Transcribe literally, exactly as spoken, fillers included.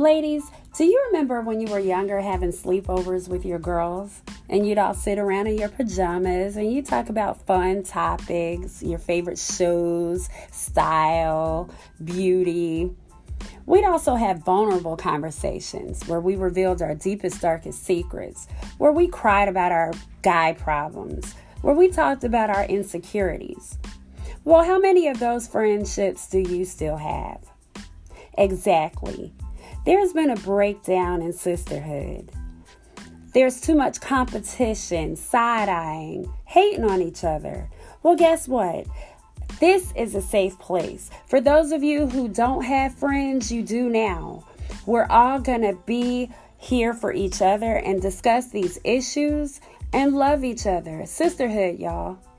Ladies, do you remember when you were younger having sleepovers with your girls? And you'd all sit around in your pajamas and you talk about fun topics, your favorite shows, style, beauty. We'd also have vulnerable conversations where we revealed our deepest, darkest secrets, where we cried about our guy problems, where we talked about our insecurities. Well, how many of those friendships do you still have? Exactly. There's been a breakdown in sisterhood. There's too much competition, side-eyeing, hating on each other. Well, guess what? This is a safe place. For those of you who don't have friends, you do now. We're all going to be here for each other and discuss these issues and love each other. Sisterhood, y'all.